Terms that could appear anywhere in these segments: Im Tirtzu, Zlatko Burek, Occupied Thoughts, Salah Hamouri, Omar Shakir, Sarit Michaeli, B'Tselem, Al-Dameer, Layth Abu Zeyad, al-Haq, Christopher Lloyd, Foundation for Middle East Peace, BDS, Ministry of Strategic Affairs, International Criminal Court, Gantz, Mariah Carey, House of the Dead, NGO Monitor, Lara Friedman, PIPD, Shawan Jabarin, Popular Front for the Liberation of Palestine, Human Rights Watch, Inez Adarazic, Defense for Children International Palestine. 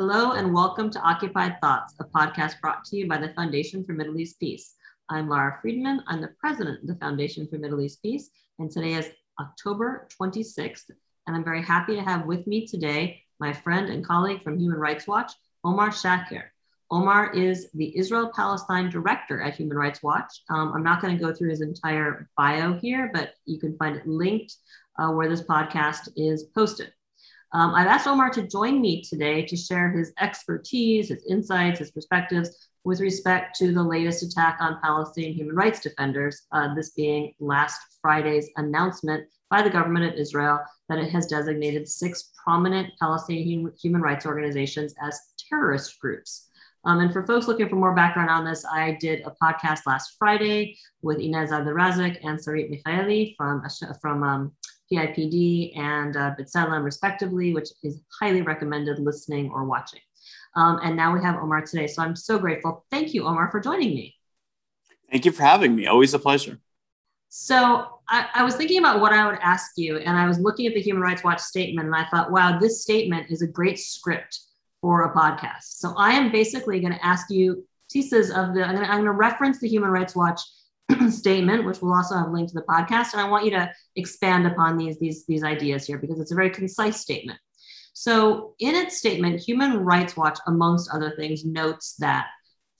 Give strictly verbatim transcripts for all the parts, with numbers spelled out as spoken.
Hello and welcome to Occupied Thoughts, a podcast brought to you by the Foundation for Middle East Peace. I'm Lara Friedman. I'm the president of the Foundation for Middle East Peace, and today is October twenty-sixth, and I'm very happy to have with me today my friend and colleague from Human Rights Watch, Omar Shakir. Omar is the Israel-Palestine director at Human Rights Watch. Um, I'm not going to go through his entire bio here, but you can find it linked uh, where this podcast is posted. Um, I've asked Omar to join me today to share his expertise, his insights, his perspectives with respect to the latest attack on Palestinian human rights defenders, uh, this being last Friday's announcement by the government of Israel that it has designated six prominent Palestinian human rights organizations as terrorist groups. Um, and for folks looking for more background on this, I did a podcast last Friday with Inez Adarazic and Sarit Michaeli from, from um, P I P D and uh, B'Tselem respectively, which is highly recommended listening or watching. Um, and now we have Omar today. So I'm so grateful. Thank you, Omar, for joining me. Thank you for having me. Always a pleasure. So I, I was thinking about what I would ask you, and I was looking at the Human Rights Watch statement, and I thought, wow, this statement is a great script for a podcast. So I am basically going to ask you pieces of the, I'm going to, I'm going to reference the Human Rights Watch statement, which we'll also have linked to the podcast. And I want you to expand upon these, these, these ideas here because it's a very concise statement. So in its statement, Human Rights Watch, amongst other things, notes that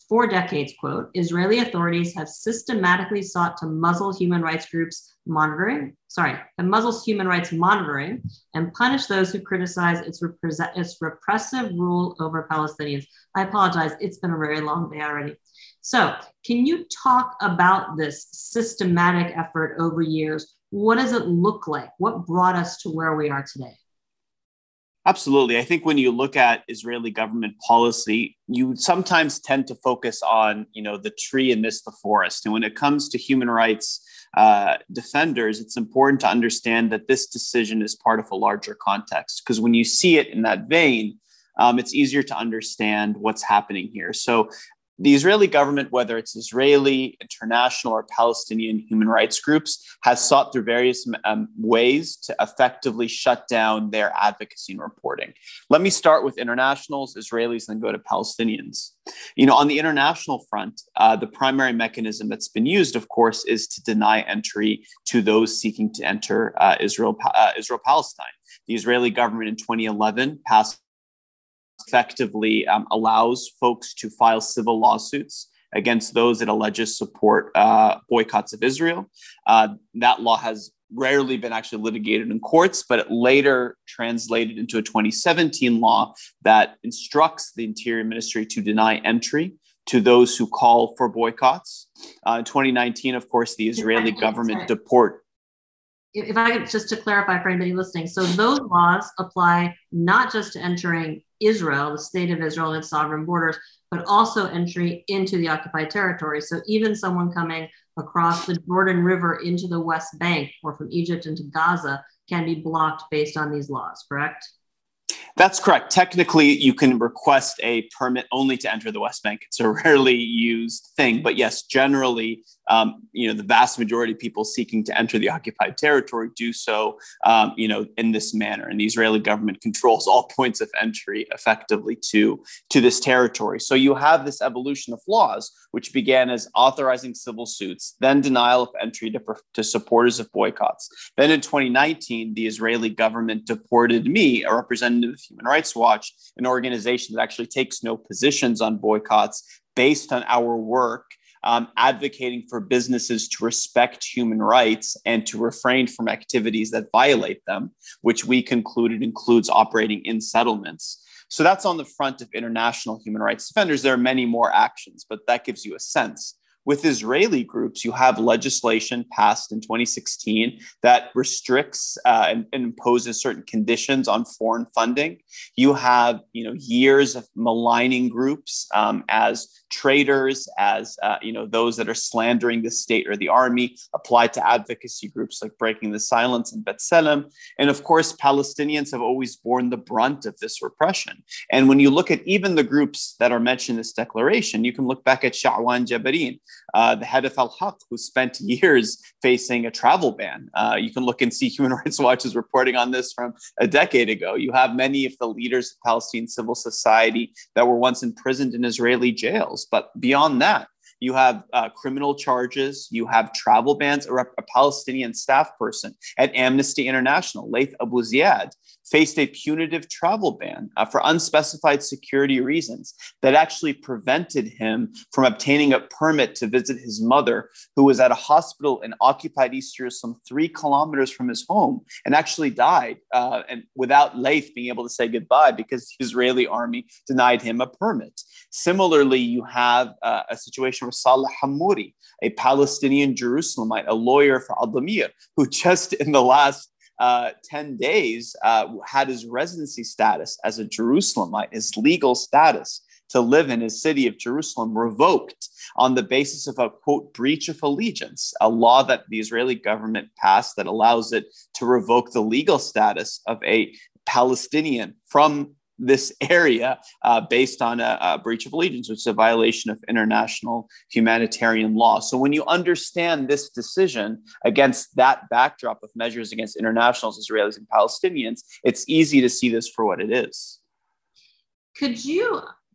for decades, quote, Israeli authorities have systematically sought to muzzle human rights groups monitoring, sorry, and muzzles human rights monitoring and punish those who criticize its, repres- its repressive rule over Palestinians. I apologize, it's been a very long day already. So can you talk about this systematic effort over years? What does it look like? What brought us to where we are today? Absolutely. I think when you look at Israeli government policy, you sometimes tend to focus on, you know, the tree and miss the forest. And when it comes to human rights uh, defenders, it's important to understand that this decision is part of a larger context, because when you see it in that vein, um, it's easier to understand what's happening here. So the Israeli government, whether it's Israeli, international, or Palestinian human rights groups, has sought through various um, ways to effectively shut down their advocacy and reporting. Let me start with internationals, Israelis, then go to Palestinians. You know, on the international front, uh, the primary mechanism that's been used, of course, is to deny entry to those seeking to enter uh, Israel, uh, Israel-Palestine. The Israeli government in twenty eleven passed effectively um, allows folks to file civil lawsuits against those that alleges support uh, boycotts of Israel. Uh, that law has rarely been actually litigated in courts, but it later translated into a twenty seventeen law that instructs the Interior Ministry to deny entry to those who call for boycotts. Uh, in twenty nineteen, of course, the Israeli government deported. If I could, just to clarify for anybody listening, so those laws apply not just to entering Israel, the state of Israel and its sovereign borders, but also entry into the occupied territory. So even someone coming across the Jordan River into the West Bank or from Egypt into Gaza can be blocked based on these laws, correct? That's correct. Technically, you can request a permit only to enter the West Bank. It's a rarely used thing. But yes, generally, um, you know, the vast majority of people seeking to enter the occupied territory do so, um, you know, in this manner. And the Israeli government controls all points of entry effectively to, to this territory. So you have this evolution of laws, which began as authorizing civil suits, then denial of entry to, to supporters of boycotts. Then in twenty nineteen, the Israeli government deported me, a representative of Human Rights Watch, an organization that actually takes no positions on boycotts, based on our work um, advocating for businesses to respect human rights and to refrain from activities that violate them, which we concluded includes operating in settlements. So that's on the front of international human rights defenders. There are many more actions, but that gives you a sense. With Israeli groups, you have legislation passed in twenty sixteen that restricts uh, and, and imposes certain conditions on foreign funding. You have, you know, years of maligning groups um, as traitors, as, uh, you know, those that are slandering the state or the army, applied to advocacy groups like Breaking the Silence and B'Tselem. And of course, Palestinians have always borne the brunt of this repression. And when you look at even the groups that are mentioned in this declaration, you can look back at Shawan Jabarin, uh, the head of al-Haq, who spent years facing a travel ban. Uh, you can look and see Human Rights Watch's reporting on this from a decade ago. You have many of the leaders of Palestinian civil society that were once imprisoned in Israeli jails. But beyond that, you have uh, criminal charges, you have travel bans, a, a Palestinian staff person at Amnesty International, Layth Abu Zeyad, faced a punitive travel ban uh, for unspecified security reasons that actually prevented him from obtaining a permit to visit his mother, who was at a hospital in occupied East Jerusalem, three kilometers from his home, and actually died uh, and without Layth being able to say goodbye because the Israeli army denied him a permit. Similarly, you have uh, a situation where Salah Hamouri, a Palestinian Jerusalemite, a lawyer for Al-Dameer, who just in the last Uh, ten days uh, had his residency status as a Jerusalemite, his legal status to live in his city of Jerusalem, revoked on the basis of a, quote, breach of allegiance, a law that the Israeli government passed that allows it to revoke the legal status of a Palestinian from this area uh, based on a, a breach of allegiance, which is a violation of international humanitarian law. So when you understand this decision against that backdrop of measures against internationals, Israelis and Palestinians, it's easy to see this for what it is. Could you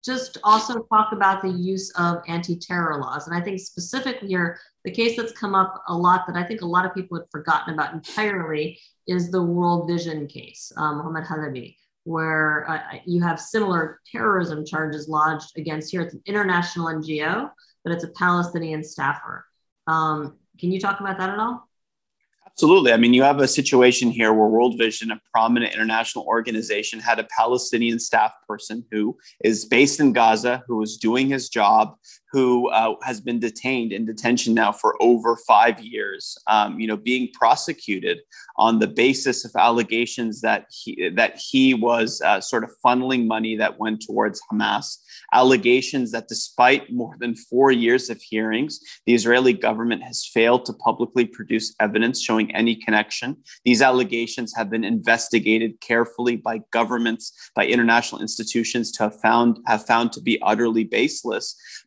just also talk about the use of anti-terror laws? And I think specifically here, the case that's come up a lot that I think a lot of people had forgotten about entirely is the World Vision case, um, Mohammed Halabi, where uh, you have similar terrorism charges lodged against here. It's an international N G O, but it's a Palestinian staffer. Um, can you talk about that at all? Absolutely. I mean, you have a situation here where World Vision, a prominent international organization, had a Palestinian staff person who is based in Gaza, who is doing his job, who uh, has been detained in detention now for over five years, um, you know, being prosecuted on the basis of allegations that he, that he was uh, sort of funneling money that went towards Hamas, allegations that despite more than four years of hearings, the Israeli government has failed to publicly produce evidence showing any connection. These allegations have been investigated carefully by governments, by international institutions to have found, have found to be utterly baseless.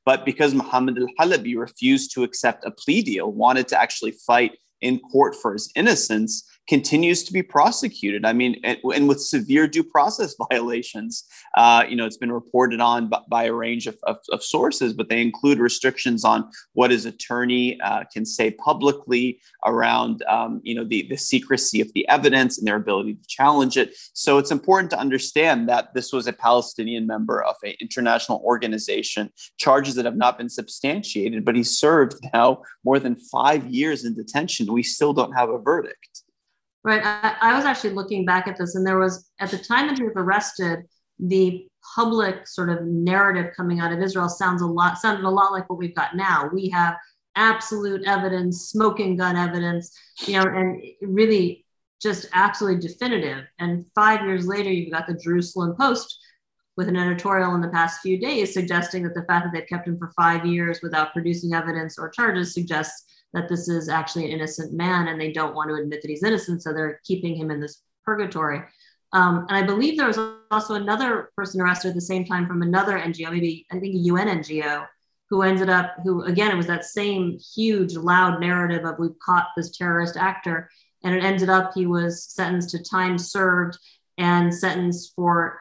But because Mohammed Al-Halabi refused to accept a plea deal, wanted to actually fight in court for his innocence, continues to be prosecuted. I mean, and, and with severe due process violations, uh, you know, it's been reported on by, by a range of, of, of sources, but they include restrictions on what his attorney uh, can say publicly around, um, you know, the, the secrecy of the evidence and their ability to challenge it. So it's important to understand that this was a Palestinian member of an international organization, charges that have not been substantiated, but he served now more than five years in detention. We still don't have a verdict. Right. I, I was actually looking back at this, and there was, at the time that he was arrested, the public sort of narrative coming out of Israel sounds a lot, sounded a lot like what we've got now. We have absolute evidence, smoking gun evidence, you know, and really just absolutely definitive. And five years later, you've got the Jerusalem Post with an editorial in the past few days suggesting that the fact that they've kept him for five years without producing evidence or charges suggests that this is actually an innocent man, and they don't want to admit that he's innocent, so they're keeping him in this purgatory. Um, and I believe there was also another person arrested at the same time from another N G O, maybe I think a U N N G O, who ended up, who again, it was that same huge, loud narrative of we've caught this terrorist actor, and it ended up he was sentenced to time served and sentenced for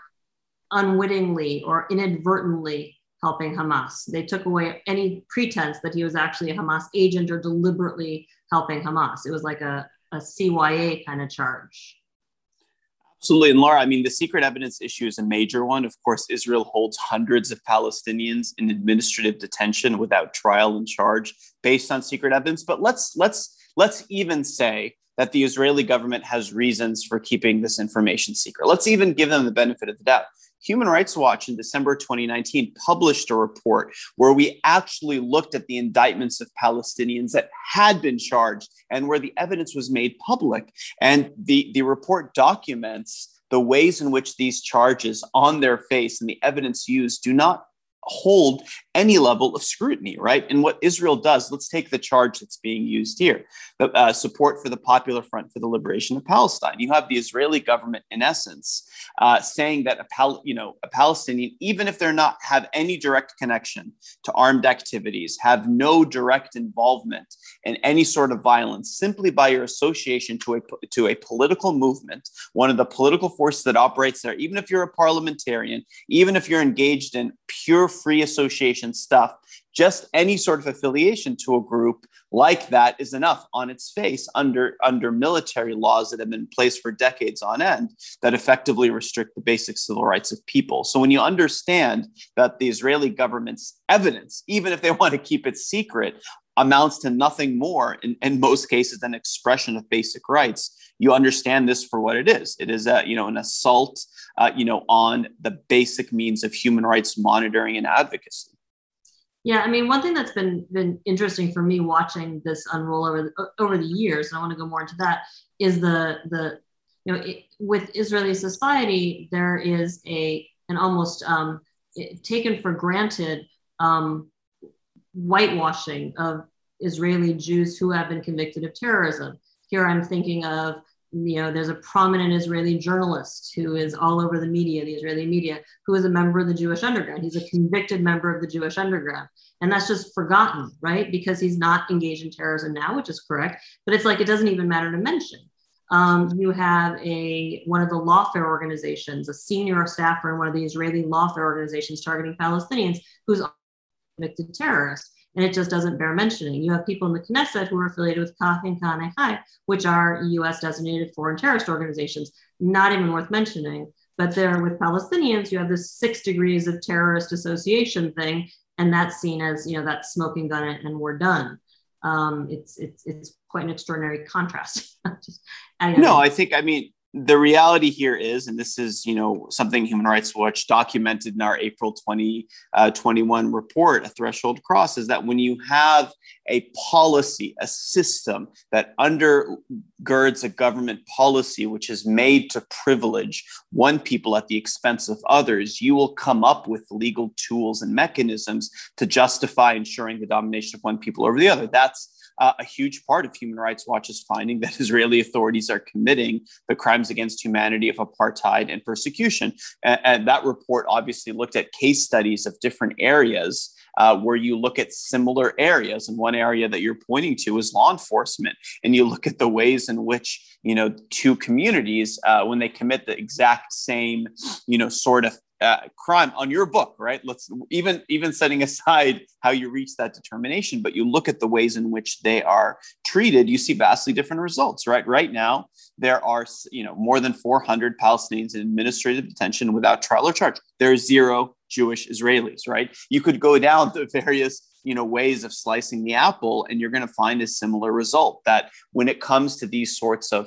unwittingly or inadvertently helping Hamas. They took away any pretense that he was actually a Hamas agent or deliberately helping Hamas. It was like a, a C Y A kind of charge. Absolutely. And Laura, I mean, the secret evidence issue is a major one. Of course, Israel holds hundreds of Palestinians in administrative detention without trial and charge based on secret evidence. But let's let's let's even say that the Israeli government has reasons for keeping this information secret. Let's even give them the benefit of the doubt. Human Rights Watch in December twenty nineteen published a report where we actually looked at the indictments of Palestinians that had been charged and where the evidence was made public. And the, the report documents the ways in which these charges on their face and the evidence used do not hold any level of scrutiny, right? And what Israel does, let's take the charge that's being used here, the uh, support for the Popular Front for the Liberation of Palestine. You have the Israeli government, in essence, uh, saying that a Pal- you know, a Palestinian, even if they're not have any direct connection to armed activities, have no direct involvement in any sort of violence, simply by your association to a, to a political movement, one of the political forces that operates there, even if you're a parliamentarian, even if you're engaged in pure free association stuff, just any sort of affiliation to a group like that is enough on its face under, under military laws that have been in place for decades on end that effectively restrict the basic civil rights of people. So when you understand that the Israeli government's evidence, even if they want to keep it secret, amounts to nothing more in, in most cases than expression of basic rights, you understand this for what it is. It is a, you know, an assault, uh, you know, on the basic means of human rights monitoring and advocacy. Yeah, I mean, one thing that's been been interesting for me watching this unroll over the, over the years, and I want to go more into that, is the the you know it, with Israeli society there is a an almost um, it, taken for granted um, whitewashing of Israeli Jews who have been convicted of terrorism. Here I'm thinking of, you know, there's a prominent Israeli journalist who is all over the media, the Israeli media, who is a member of the Jewish underground. He's a convicted member of the Jewish underground. And that's just forgotten, right? Because he's not engaged in terrorism now, which is correct. But it's like, it doesn't even matter to mention. Um, you have a one of the lawfare organizations, a senior staffer in one of the Israeli lawfare organizations targeting Palestinians, who's a convicted terrorist. And it just doesn't bear mentioning. You have people in the Knesset who are affiliated with Kaf and Kanei Chai, which are U S-designated foreign terrorist organizations, not even worth mentioning. But there with Palestinians, you have this six degrees of terrorist association thing, and that's seen as, you know, that smoking gun and we're done. Um, it's, it's, it's quite an extraordinary contrast. just, I no, I think, I mean, the reality here is, and this is, you know, something Human Rights Watch documented in our April twenty twenty-one report, a threshold cross, is that when you have a policy, a system that undergirds a government policy, which is made to privilege one people at the expense of others, you will come up with legal tools and mechanisms to justify ensuring the domination of one people over the other. That's Uh, a huge part of Human Rights Watch's finding that Israeli authorities are committing the crimes against humanity of apartheid and persecution. And, and that report obviously looked at case studies of different areas uh, where you look at similar areas. And one area that you're pointing to is law enforcement. And you look at the ways in which, you know, two communities, uh, when they commit the exact same, you know, sort of Uh, crime on your book, right? Let's even even setting aside how you reach that determination, but you look at the ways in which they are treated, you see vastly different results, right? Right now, there are, you know, more than four hundred Palestinians in administrative detention without trial or charge. There are zero Jewish Israelis, right? You could go down the various, you know, ways of slicing the apple, and you're going to find a similar result that when it comes to these sorts of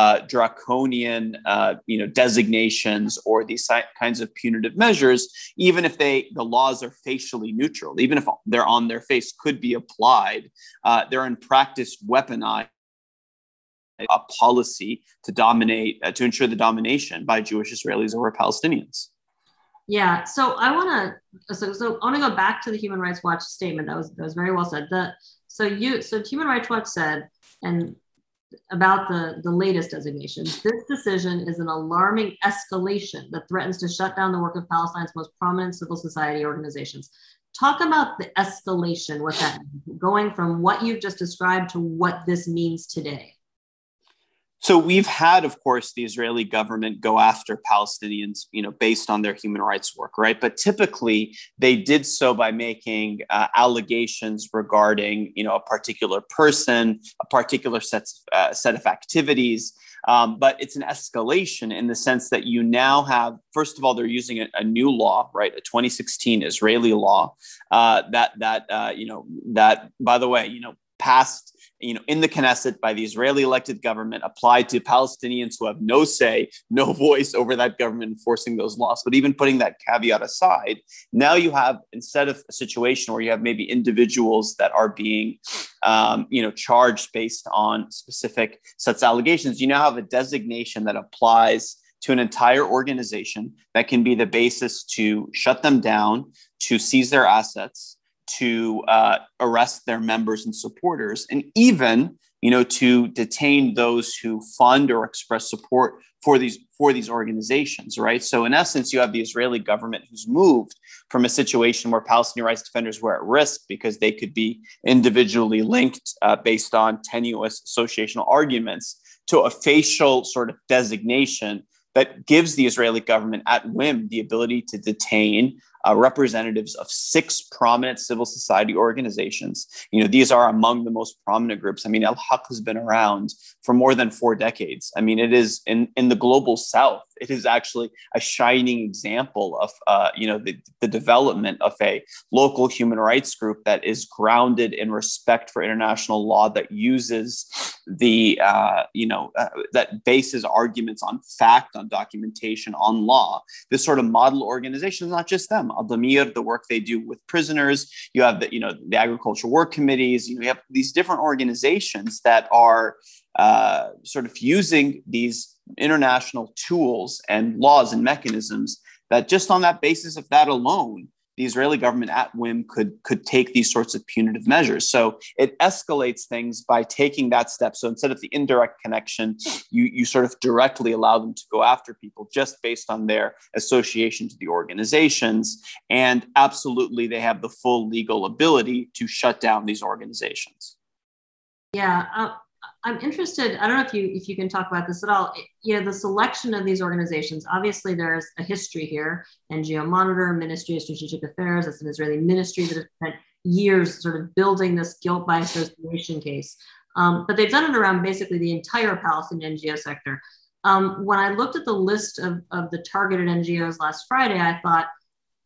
Uh, draconian, uh, you know, designations or these kinds of punitive measures, even if they the laws are facially neutral, even if they're on their face, could be applied. Uh, they're in practice weaponized a policy to dominate, uh, to ensure the domination by Jewish Israelis over Palestinians. Yeah. So I want to. So, so I want to go back to the Human Rights Watch statement. That was that was very well said. The so you so Human Rights Watch said and. about the, the latest designations. This decision is an alarming escalation that threatens to shut down the work of Palestine's most prominent civil society organizations. Talk about the escalation, what that going from what you've just described to what this means today. So we've had, of course, the Israeli government go after Palestinians, you know, based on their human rights work, right? But typically, they did so by making uh, allegations regarding, you know, a particular person, a particular set, uh, set of activities. Um, but it's an escalation in the sense that you now have, first of all, they're using a, a new law, right? A twenty sixteen Israeli law uh, that, that uh, you know, that, by the way, you know, passed you know, in the Knesset by the Israeli elected government, applied to Palestinians who have no say, no voice over that government enforcing those laws. But even putting that caveat aside, now you have, instead of a situation where you have maybe individuals that are being, um, you know, charged based on specific sets of allegations, you now have a designation that applies to an entire organization that can be the basis to shut them down, to seize their assets, to uh, arrest their members and supporters, and even, you know, to detain those who fund or express support for these for these organizations, right? So in essence, you have the Israeli government who's moved from a situation where Palestinian rights defenders were at risk because they could be individually linked uh, based on tenuous associational arguments to a facial sort of designation that gives the Israeli government at whim the ability to detain uh, representatives of six prominent civil society organizations. You know, these are among the most prominent groups. I mean, al-Haq has been around for more than four decades. I mean, it is in, in the global South, it is actually a shining example of, uh, you know, the, the development of a local human rights group that is grounded in respect for international law, that uses the, uh, you know, uh, that bases arguments on fact, on documentation, on law. This sort of model organization is not just them. Al-Dameer, the work they do with prisoners, you have the, you know, the agricultural work committees, you know, you have these different organizations that are uh, sort of using these international tools and laws and mechanisms that just on that basis of that alone, the Israeli government at whim could could take these sorts of punitive measures. So it escalates things by taking that step. So instead of the indirect connection, you, you sort of directly allow them to go after people just based on their association to the organizations. And absolutely, they have the full legal ability to shut down these organizations. Yeah. Uh- I'm interested, I don't know if you if you can talk about this at all, you know, the selection of these organizations. Obviously, there's a history here, N G O Monitor, Ministry of Strategic Affairs, it's an Israeli ministry that has spent years sort of building this guilt by association case. Um, but they've done it around basically the entire Palestinian N G O sector. Um, when I looked at the list of, of the targeted N G Os last Friday, I thought,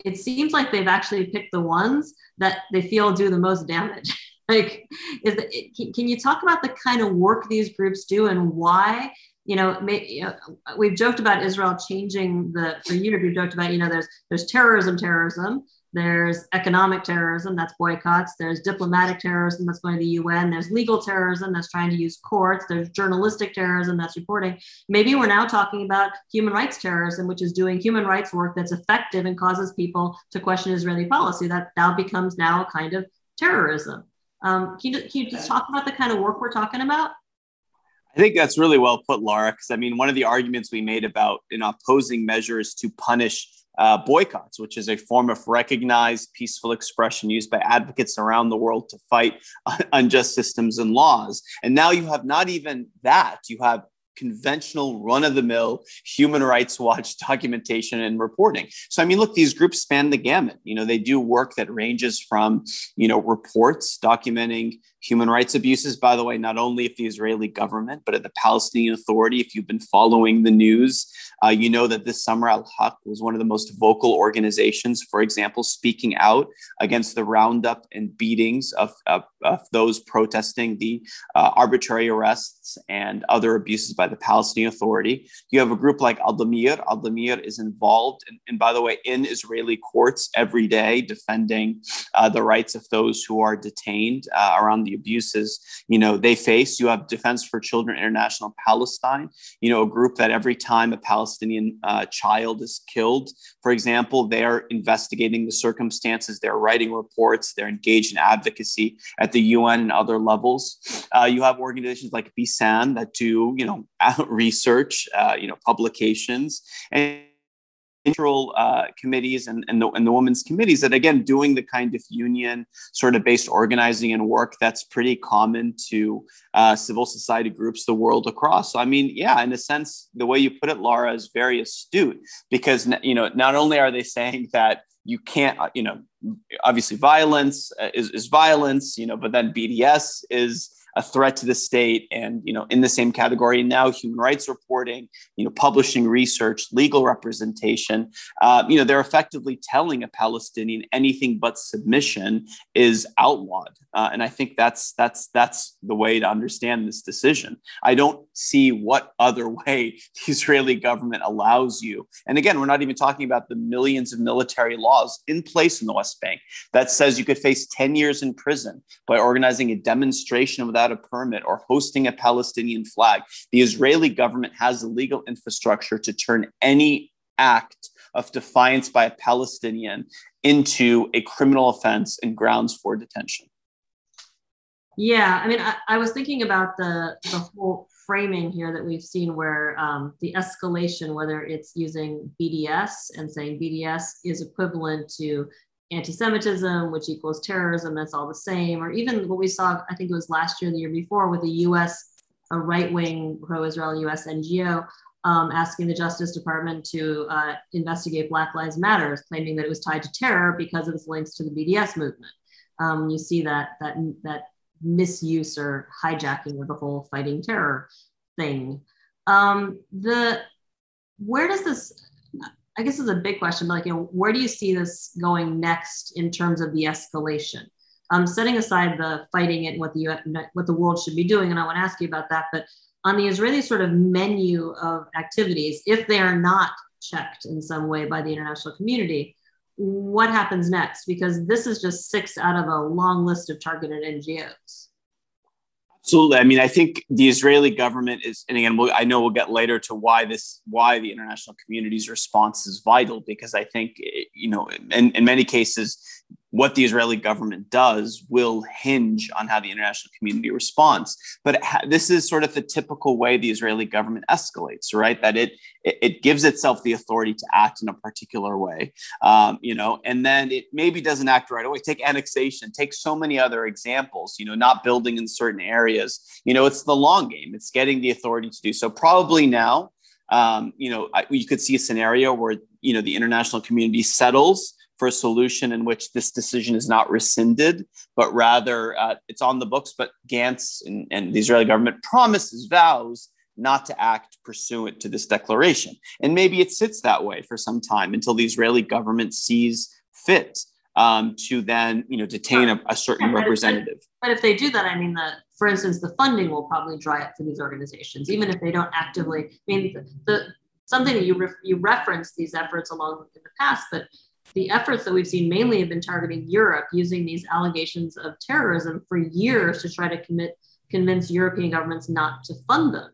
it seems like they've actually picked the ones that they feel do the most damage. Like, is the, can you talk about the kind of work these groups do and why, you know, may, you know, we've joked about Israel changing the, for you, we joked about, you know, there's there's terrorism, terrorism, there's economic terrorism, that's boycotts, there's diplomatic terrorism, that's going to the U N, there's legal terrorism, that's trying to use courts, there's journalistic terrorism, that's reporting. Maybe we're now talking about human rights terrorism, which is doing human rights work that's effective and causes people to question Israeli policy. That now becomes now a kind of terrorism. Um, can you, can you just talk about the kind of work we're talking about? I think that's really well put, Lara, because I mean, one of the arguments we made about in opposing measures to punish uh, boycotts, which is a form of recognized peaceful expression used by advocates around the world to fight unjust systems and laws. And now you have not even that, you have conventional run-of-the-mill Human Rights Watch documentation and reporting. So, I mean, look, these groups span the gamut. You know, they do work that ranges from, you know, reports documenting human rights abuses, by the way, not only of the Israeli government, but of the Palestinian Authority. If you've been following the news, uh, you know that this summer al-Haq was one of the most vocal organizations, for example, speaking out against the roundup and beatings of, of, of those protesting the uh, arbitrary arrests and other abuses by the Palestinian Authority. You have a group like al-Dameer. Al-Dameer is involved, and, and by the way, in Israeli courts every day, defending uh, the rights of those who are detained uh, around the abuses, you know, they face. You have Defense for Children International Palestine, you know, a group that every time a Palestinian uh, child is killed, for example, they are investigating the circumstances, they're writing reports, they're engaged in advocacy at the U N and other levels. Uh, you have organizations like Bisan that do, you know, research, uh, you know, publications, and cultural uh, committees and, and, the, and the women's committees that, again, doing the kind of union sort of based organizing and work that's pretty common to uh, civil society groups the world across. So, I mean, yeah, in a sense, the way you put it, Lara, is very astute because, you know, not only are they saying that you can't, you know, obviously violence is, is violence, you know, but then B D S is a threat to the state, and, you know, in the same category now, human rights reporting, you know, publishing research, legal representation, uh, you know, they're effectively telling a Palestinian anything but submission is outlawed. Uh, and I think that's that's that's the way to understand this decision. I don't see what other way the Israeli government allows you. And again, we're not even talking about the millions of military laws in place in the West Bank that says you could face ten years in prison by organizing a demonstration without without a permit or hosting a Palestinian flag, the Israeli government has the legal infrastructure to turn any act of defiance by a Palestinian into a criminal offense and grounds for detention. Yeah, I mean, I, I was thinking about the, the whole framing here that we've seen where um, the escalation, whether it's using B D S and saying B D S is equivalent to anti-Semitism, which equals terrorism, that's all the same, or even what we saw, I think it was last year, the year before, with the U S, a right-wing pro-Israel U S N G O Um, asking the Justice Department to uh, investigate Black Lives Matter, claiming that it was tied to terror because of its links to the B D S movement. Um, you see that that that misuse or hijacking of the whole fighting terror thing. Um, the where does this? I guess it's a big question, but like, you know, where do you see this going next in terms of the escalation? Um, setting aside the fighting and what the what the world should be doing, and I want to ask you about that, but on the Israeli sort of menu of activities, if they are not checked in some way by the international community, what happens next? Because this is just six out of a long list of targeted N G Os. Absolutely. I mean, I think the Israeli government is, and again, we'll, I know we'll get later to why this, why the international community's response is vital, because I think, you know, in, in many cases, what the Israeli government does will hinge on how the international community responds. But ha- this is sort of the typical way the Israeli government escalates, right? That it it gives itself the authority to act in a particular way, um, you know, and then it maybe doesn't act right away. Take annexation, take so many other examples, you know, not building in certain areas. You know, it's the long game. It's getting the authority to do so. Probably now, um, you know, I, you could see a scenario where, you know, the international community settles for a solution in which this decision is not rescinded, but rather uh, it's on the books, but Gantz and, and the Israeli government promises, vows not to act pursuant to this declaration. And maybe it sits that way for some time until the Israeli government sees fit um, to then, you know, detain a, a certain yeah, but representative. If, but if they do that, I mean, the, for instance, the funding will probably dry up for these organizations, even if they don't actively, I mean, the, the something that you, re, you referenced these efforts along in the past, but the efforts that we've seen mainly have been targeting Europe, using these allegations of terrorism for years to try to commit, convince European governments not to fund them.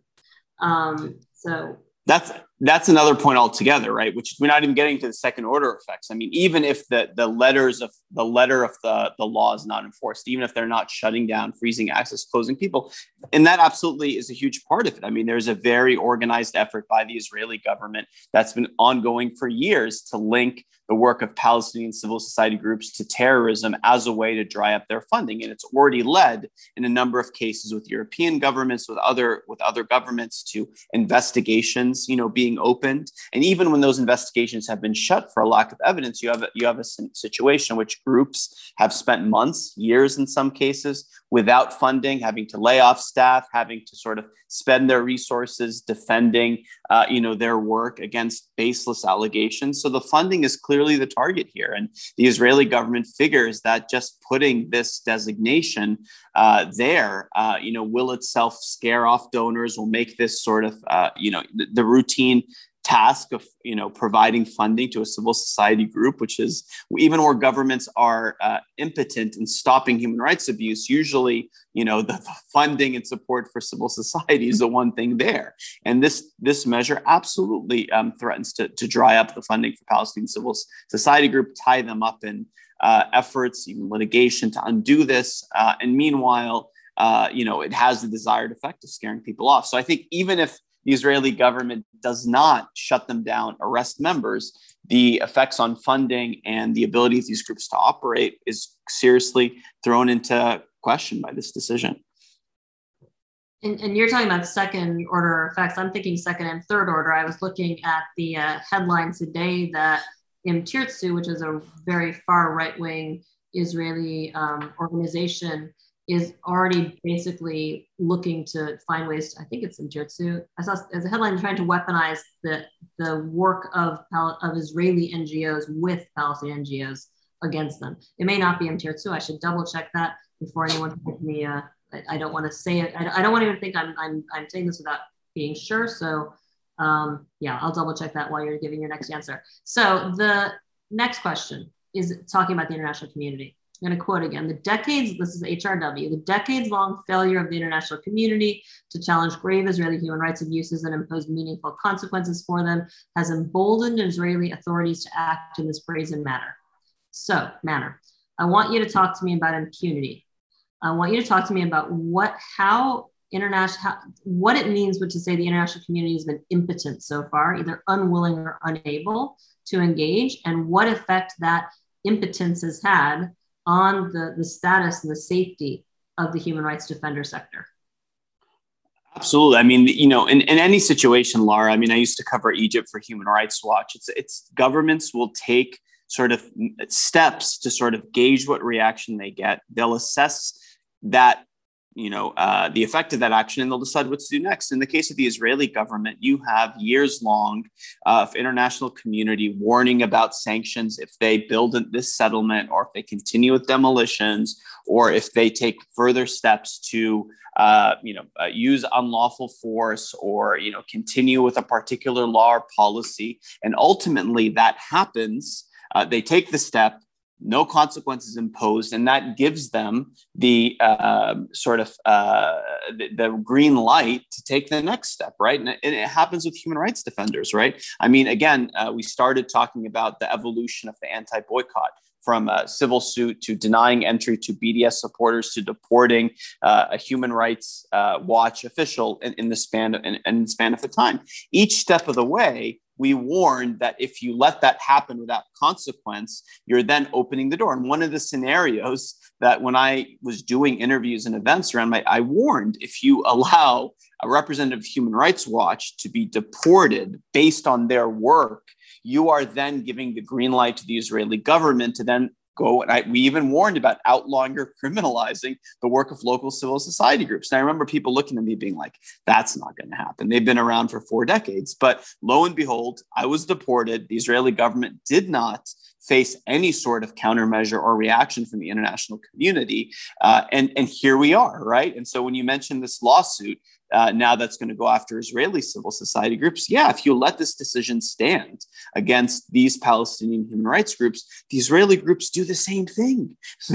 Um, so that's that's another point altogether, right? Which we're not even getting to the second order effects. I mean, even if the the letters of the letter of the, the law is not enforced, even if they're not shutting down, freezing access, closing people, and that absolutely is a huge part of it. I mean, there's a very organized effort by the Israeli government that's been ongoing for years to link the work of Palestinian civil society groups to terrorism as a way to dry up their funding. And it's already led in a number of cases with European governments, with other with other governments, to investigations, you know, being opened. And even when those investigations have been shut for a lack of evidence, you have a, you have a situation in which groups have spent months, years in some cases, without funding, having to lay off staff, having to sort of spend their resources defending, uh, you know, their work against baseless allegations. So the funding is clearly the target here. And the Israeli government figures that just putting this designation uh, there, uh, you know, will itself scare off donors, will make this sort of, uh, you know, the, the routine task of, you know, providing funding to a civil society group, which is even where governments are uh, impotent in stopping human rights abuse. Usually, you know, the funding and support for civil society is the one thing there. And this this measure absolutely um, threatens to, to dry up the funding for Palestinian civil society group, tie them up in uh, efforts, even litigation to undo this. Uh, and meanwhile, uh, you know, it has the desired effect of scaring people off. So I think even if the Israeli government does not shut them down, arrest members, the effects on funding and the ability of these groups to operate is seriously thrown into question by this decision. And, and you're talking about second order effects. I'm thinking second and third order. I was looking at the uh, headline today that Im Tirtzu, which is a very far right-wing Israeli um, organization, is already basically looking to find ways to, I think it's in Tirtzu, I saw as a headline, trying to weaponize the, the work of, of Israeli N G Os with Palestinian N G Os against them. It may not be in Tirtzu, I should double check that before anyone gives me, uh, I, I don't wanna say it, I, I don't wanna even think I'm, I'm, I'm saying this without being sure, so um, yeah, I'll double check that while you're giving your next answer. So the next question is talking about the international community. I'm going to quote again, the decades, this is H R W, the decades-long failure of the international community to challenge grave Israeli human rights abuses and impose meaningful consequences for them has emboldened Israeli authorities to act in this brazen manner. So, manner, I want you to talk to me about impunity. I want you to talk to me about what, how international, how, what it means, which is to say the international community has been impotent so far, either unwilling or unable to engage, and what effect that impotence has had on the, the status and the safety of the human rights defender sector. Absolutely. I mean, you know, in, in any situation, Lara, I mean, I used to cover Egypt for Human Rights Watch. It's, it's governments will take sort of steps to sort of gauge what reaction they get. They'll assess that, you know, uh, the effect of that action, and they'll decide what to do next. In the case of the Israeli government, you have years long uh, of international community warning about sanctions if they build this settlement, or if they continue with demolitions, or if they take further steps to, uh, you know, uh, use unlawful force, or, you know, continue with a particular law or policy. And ultimately that happens. Uh, they take the step, no consequences imposed, and that gives them the uh, sort of uh, the, the green light to take the next step, right? And it, and it happens with human rights defenders, right? I mean, again, uh, we started talking about the evolution of the anti-boycott, from a civil suit to denying entry to B D S supporters to deporting uh, a Human Rights uh, Watch official in, in the span of, in, in the span of the time. Each step of the way, we warned that if you let that happen without consequence, you're then opening the door. And one of the scenarios that when I was doing interviews and events around my, I warned, if you allow a representative of Human Rights Watch to be deported based on their work, you are then giving the green light to the Israeli government to then go. And I, we even warned about outlawing or criminalizing the work of local civil society groups. And I remember people looking at me being like, that's not going to happen. They've been around for four decades. But lo and behold, I was deported. The Israeli government did not face any sort of countermeasure or reaction from the international community. Uh, and, and here we are, right? And so when you mentioned this lawsuit, Uh, now that's going to go after Israeli civil society groups. Yeah, if you let this decision stand against these Palestinian human rights groups, the Israeli groups do the same thing.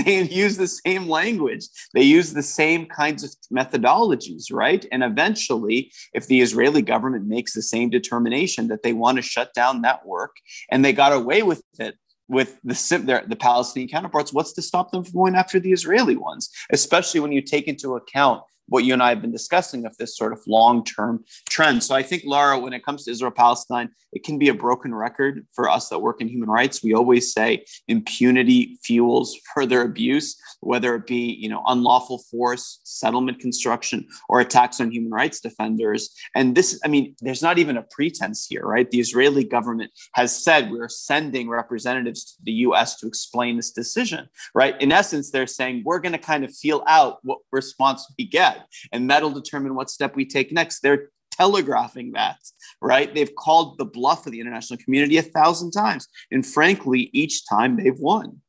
They use the same language. They use the same kinds of methodologies, right? And eventually, if the Israeli government makes the same determination that they want to shut down that work, and they got away with it with the, their, the Palestinian counterparts, what's to stop them from going after the Israeli ones, especially when you take into account what you and I have been discussing of this sort of long-term trend. So I think, Lara, when it comes to Israel-Palestine, it can be a broken record for us that work in human rights. We always say impunity fuels further abuse, whether it be, you know, unlawful force, settlement construction, or attacks on human rights defenders. And this, I mean, there's not even a pretense here, right? The Israeli government has said we're sending representatives to the U S to explain this decision, right? In essence, they're saying we're going to kind of feel out what response we get, and that'll determine what step we take next. They're telegraphing that, right? They've called the bluff of the international community a thousand times. And frankly, each time they've won.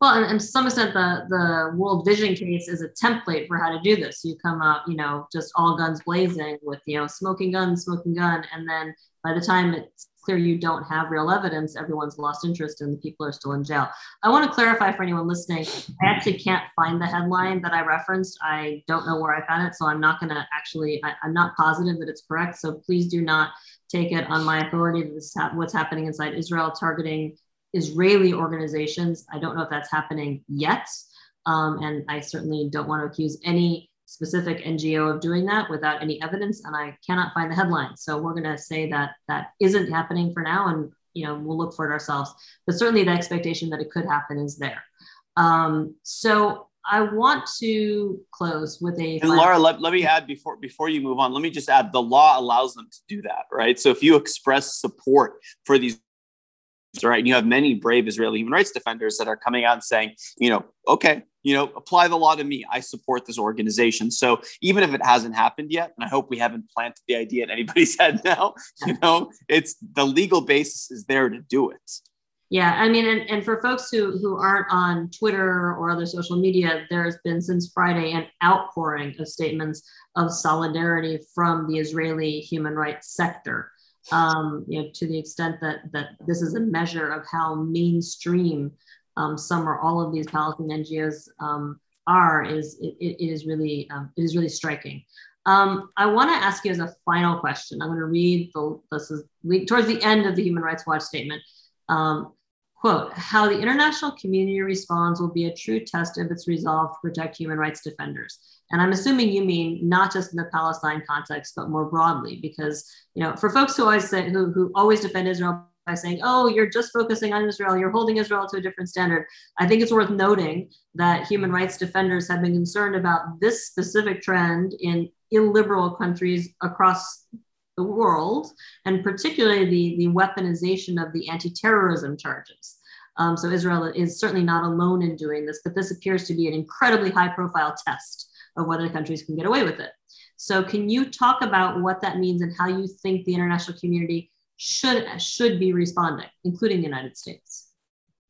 Well, and, and to some extent, the, the World Vision case is a template for how to do this. You come up, you know, just all guns blazing with, you know, smoking gun, smoking gun. And then by the time it's clear you don't have real evidence, everyone's lost interest and the people are still in jail. I want to clarify for anyone listening, I actually can't find the headline that I referenced. I don't know where I found it, so I'm not going to actually, I, I'm not positive that it's correct. So please do not take it on my authority that this is ha- what's happening inside Israel, targeting Israeli organizations. I don't know if that's happening yet. Um, and I certainly don't want to accuse any specific N G O of doing that without any evidence, and I cannot find the headline. So we're going to say that that isn't happening for now, and you know we'll look for it ourselves. But certainly the expectation that it could happen is there. Um, so I want to close with a. And Lara, let, let me add before before you move on. Let me just add: the law allows them to do that, right? So if you express support for these. Right. And you have many brave Israeli human rights defenders that are coming out and saying, you know, OK, you know, apply the law to me. I support this organization. So even if it hasn't happened yet, and I hope we haven't planted the idea in anybody's head now, you know, it's the legal basis is there to do it. Yeah, I mean, and, and for folks who, who aren't on Twitter or other social media, there's been since Friday an outpouring of statements of solidarity from the Israeli human rights sector. Um, you know, to the extent that that this is a measure of how mainstream um, some or all of these Palestinian N G Os um, are, is it, it is really um, it is really striking. Um, I want to ask you as a final question. I'm going to read the this is towards the end of the Human Rights Watch statement. Um, quote, how the international community responds will be a true test of its resolve to protect human rights defenders. And I'm assuming you mean not just in the Palestine context, but more broadly, because, you know, for folks who always say, who, who always defend Israel by saying, oh, you're just focusing on Israel, you're holding Israel to a different standard. I think it's worth noting that human rights defenders have been concerned about this specific trend in illiberal countries across the world, and particularly the, the weaponization of the anti-terrorism charges. Um, so Israel is certainly not alone in doing this, but this appears to be an incredibly high profile test of whether countries can get away with it. So can you talk about what that means and how you think the international community should, should be responding, including the United States?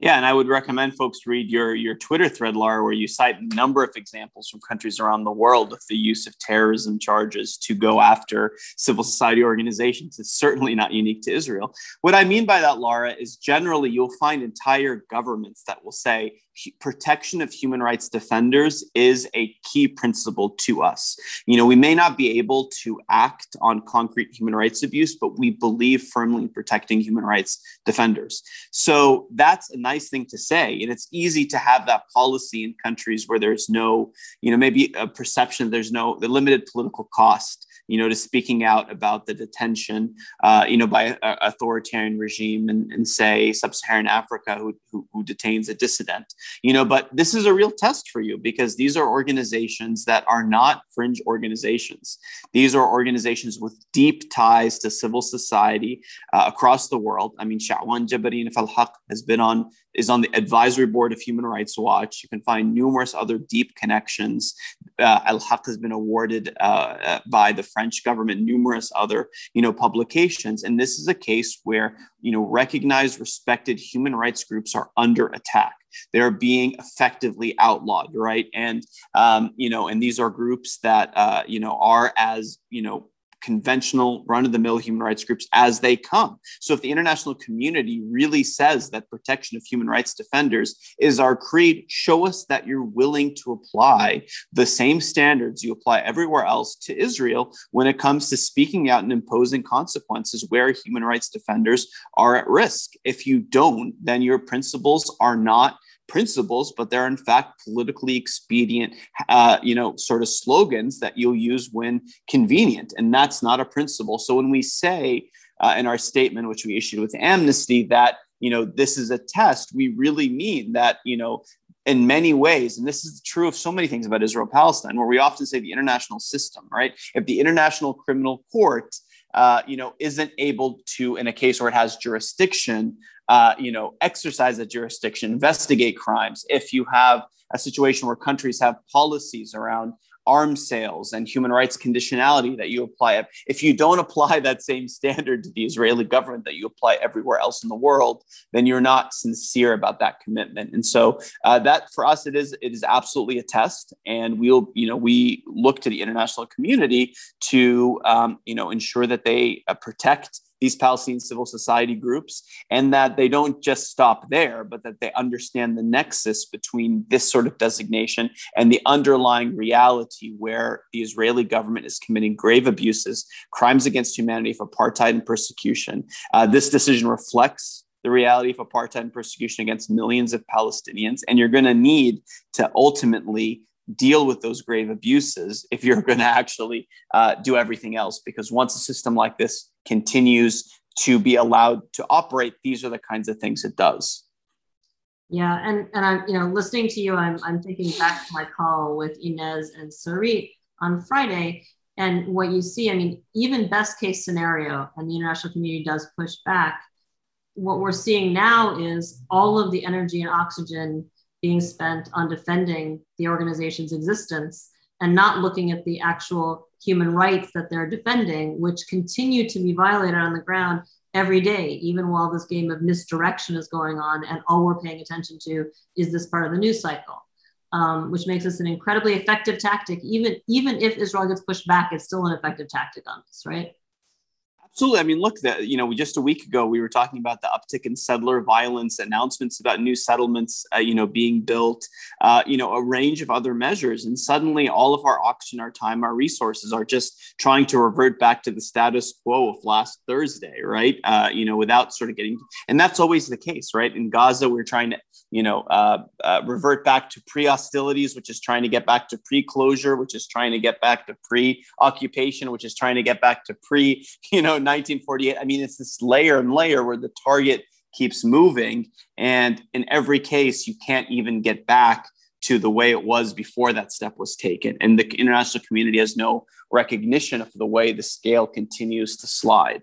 Yeah, and I would recommend folks to read your, your Twitter thread, Lara, where you cite a number of examples from countries around the world of the use of terrorism charges to go after civil society organizations. It's certainly not unique to Israel. What I mean by that, Lara, is generally you'll find entire governments that will say protection of human rights defenders is a key principle to us. You know, we may not be able to act on concrete human rights abuse, but we believe firmly in protecting human rights defenders. So that's a nice thing to say. And it's easy to have that policy in countries where there's no, you know, maybe a perception there's no the limited political cost, you know, to speaking out about the detention, uh, you know, by an authoritarian regime in, in, say, sub-Saharan Africa who, who, who detains a dissident. You know, but this is a real test for you because these are organizations that are not fringe organizations. These are organizations with deep ties to civil society uh, across the world. I mean, Shawan Jabarin of al-Haq has been on, is on the advisory board of Human Rights Watch. You can find numerous other deep connections. Uh, al-Haq has been awarded uh, by the French government, numerous other, you know, publications. And this is a case where, you know, recognized, respected human rights groups are under attack. They're being effectively outlawed, right? And, um, you know, and these are groups that, uh, you know, are as, you know, conventional run-of-the-mill human rights groups as they come. So if the international community really says that protection of human rights defenders is our creed, show us that you're willing to apply the same standards you apply everywhere else to Israel when it comes to speaking out and imposing consequences where human rights defenders are at risk. If you don't, then your principles are not principles, but they're in fact politically expedient, uh, you know, sort of slogans that you'll use when convenient. And that's not a principle. So when we say uh, in our statement, which we issued with Amnesty, that, you know, this is a test, we really mean that, you know, in many ways, and this is true of so many things about Israel-Palestine, where we often say the international system, right? If the International Criminal Court, uh, you know, isn't able to, in a case where it has jurisdiction, Uh, you know, exercise that jurisdiction, investigate crimes. If you have a situation where countries have policies around arms sales and human rights conditionality that you apply, if you don't apply that same standard to the Israeli government that you apply everywhere else in the world, then you're not sincere about that commitment. And so uh, that for us, it is it is absolutely a test. And we'll, you know, we look to the international community to, um, you know, ensure that they uh, protect these Palestinian civil society groups, and that they don't just stop there, but that they understand the nexus between this sort of designation and the underlying reality where the Israeli government is committing grave abuses, crimes against humanity, of apartheid and persecution. Uh, this decision reflects the reality of apartheid and persecution against millions of Palestinians, and you're going to need to ultimately deal with those grave abuses if you're going to actually uh, do everything else. Because once a system like this continues to be allowed to operate, these are the kinds of things it does. Yeah, and and I'm you know listening to you, I'm I'm thinking back to my call with Inez and Sarit on Friday, and what you see, I mean, even best case scenario, and the international community does push back. What we're seeing now is all of the energy and oxygen being spent on defending the organization's existence and not looking at the actual human rights that they're defending, which continue to be violated on the ground every day, even while this game of misdirection is going on and all we're paying attention to is this part of the news cycle, um, which makes this an incredibly effective tactic. Even, even if Israel gets pushed back, it's still an effective tactic on this, right? Absolutely. I mean, look, that, you know, we just a week ago, we were talking about the uptick in settler violence, announcements about new settlements, uh, you know, being built, uh, you know, a range of other measures. And suddenly all of our oxygen, our time, our resources are just trying to revert back to the status quo of last Thursday, right? Uh, you know, without sort of getting, and that's always the case, right? In Gaza, we're trying to, you know, uh, uh, revert back to pre-hostilities, which is trying to get back to pre-closure, which is trying to get back to pre-occupation, which is trying to get back to pre, you know, nineteen forty-eight. I mean, it's this layer and layer where the target keeps moving. And in every case, you can't even get back to the way it was before that step was taken. And the international community has no recognition of the way the scale continues to slide.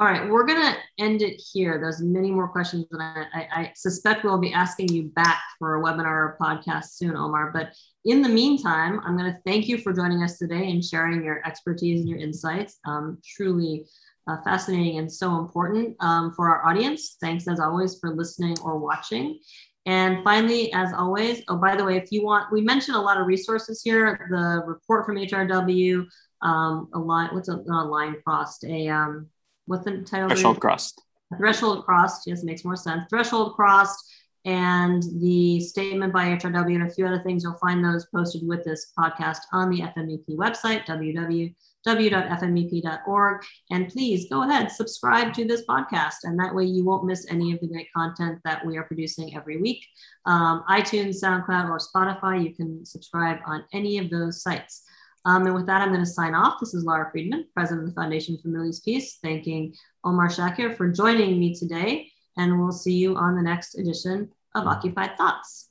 All right, we're gonna end it here. There's many more questions that I, I, I suspect we'll be asking you back for a webinar or a podcast soon, Omar. But in the meantime, I'm gonna thank you for joining us today and sharing your expertise and your insights. Um, truly uh, fascinating and so important um, for our audience. Thanks as always for listening or watching. And finally, as always, oh, by the way, if you want, we mentioned a lot of resources here, the report from H R W, um, a line, what's a, not a line crossed, a, um, what's the title? Threshold Crossed. Threshold Crossed. Yes, it makes more sense. Threshold Crossed and the statement by H R W and a few other things. You'll find those posted with this podcast on the F M E P website, w w w dot f m e p dot org. And please go ahead, subscribe to this podcast. And that way you won't miss any of the great content that we are producing every week. Um, iTunes, SoundCloud, or Spotify. You can subscribe on any of those sites. Um, and with that, I'm going to sign off. This is Lara Friedman, President of the Foundation for Middle East Peace, thanking Omar Shakir for joining me today. And we'll see you on the next edition of Occupied Thoughts.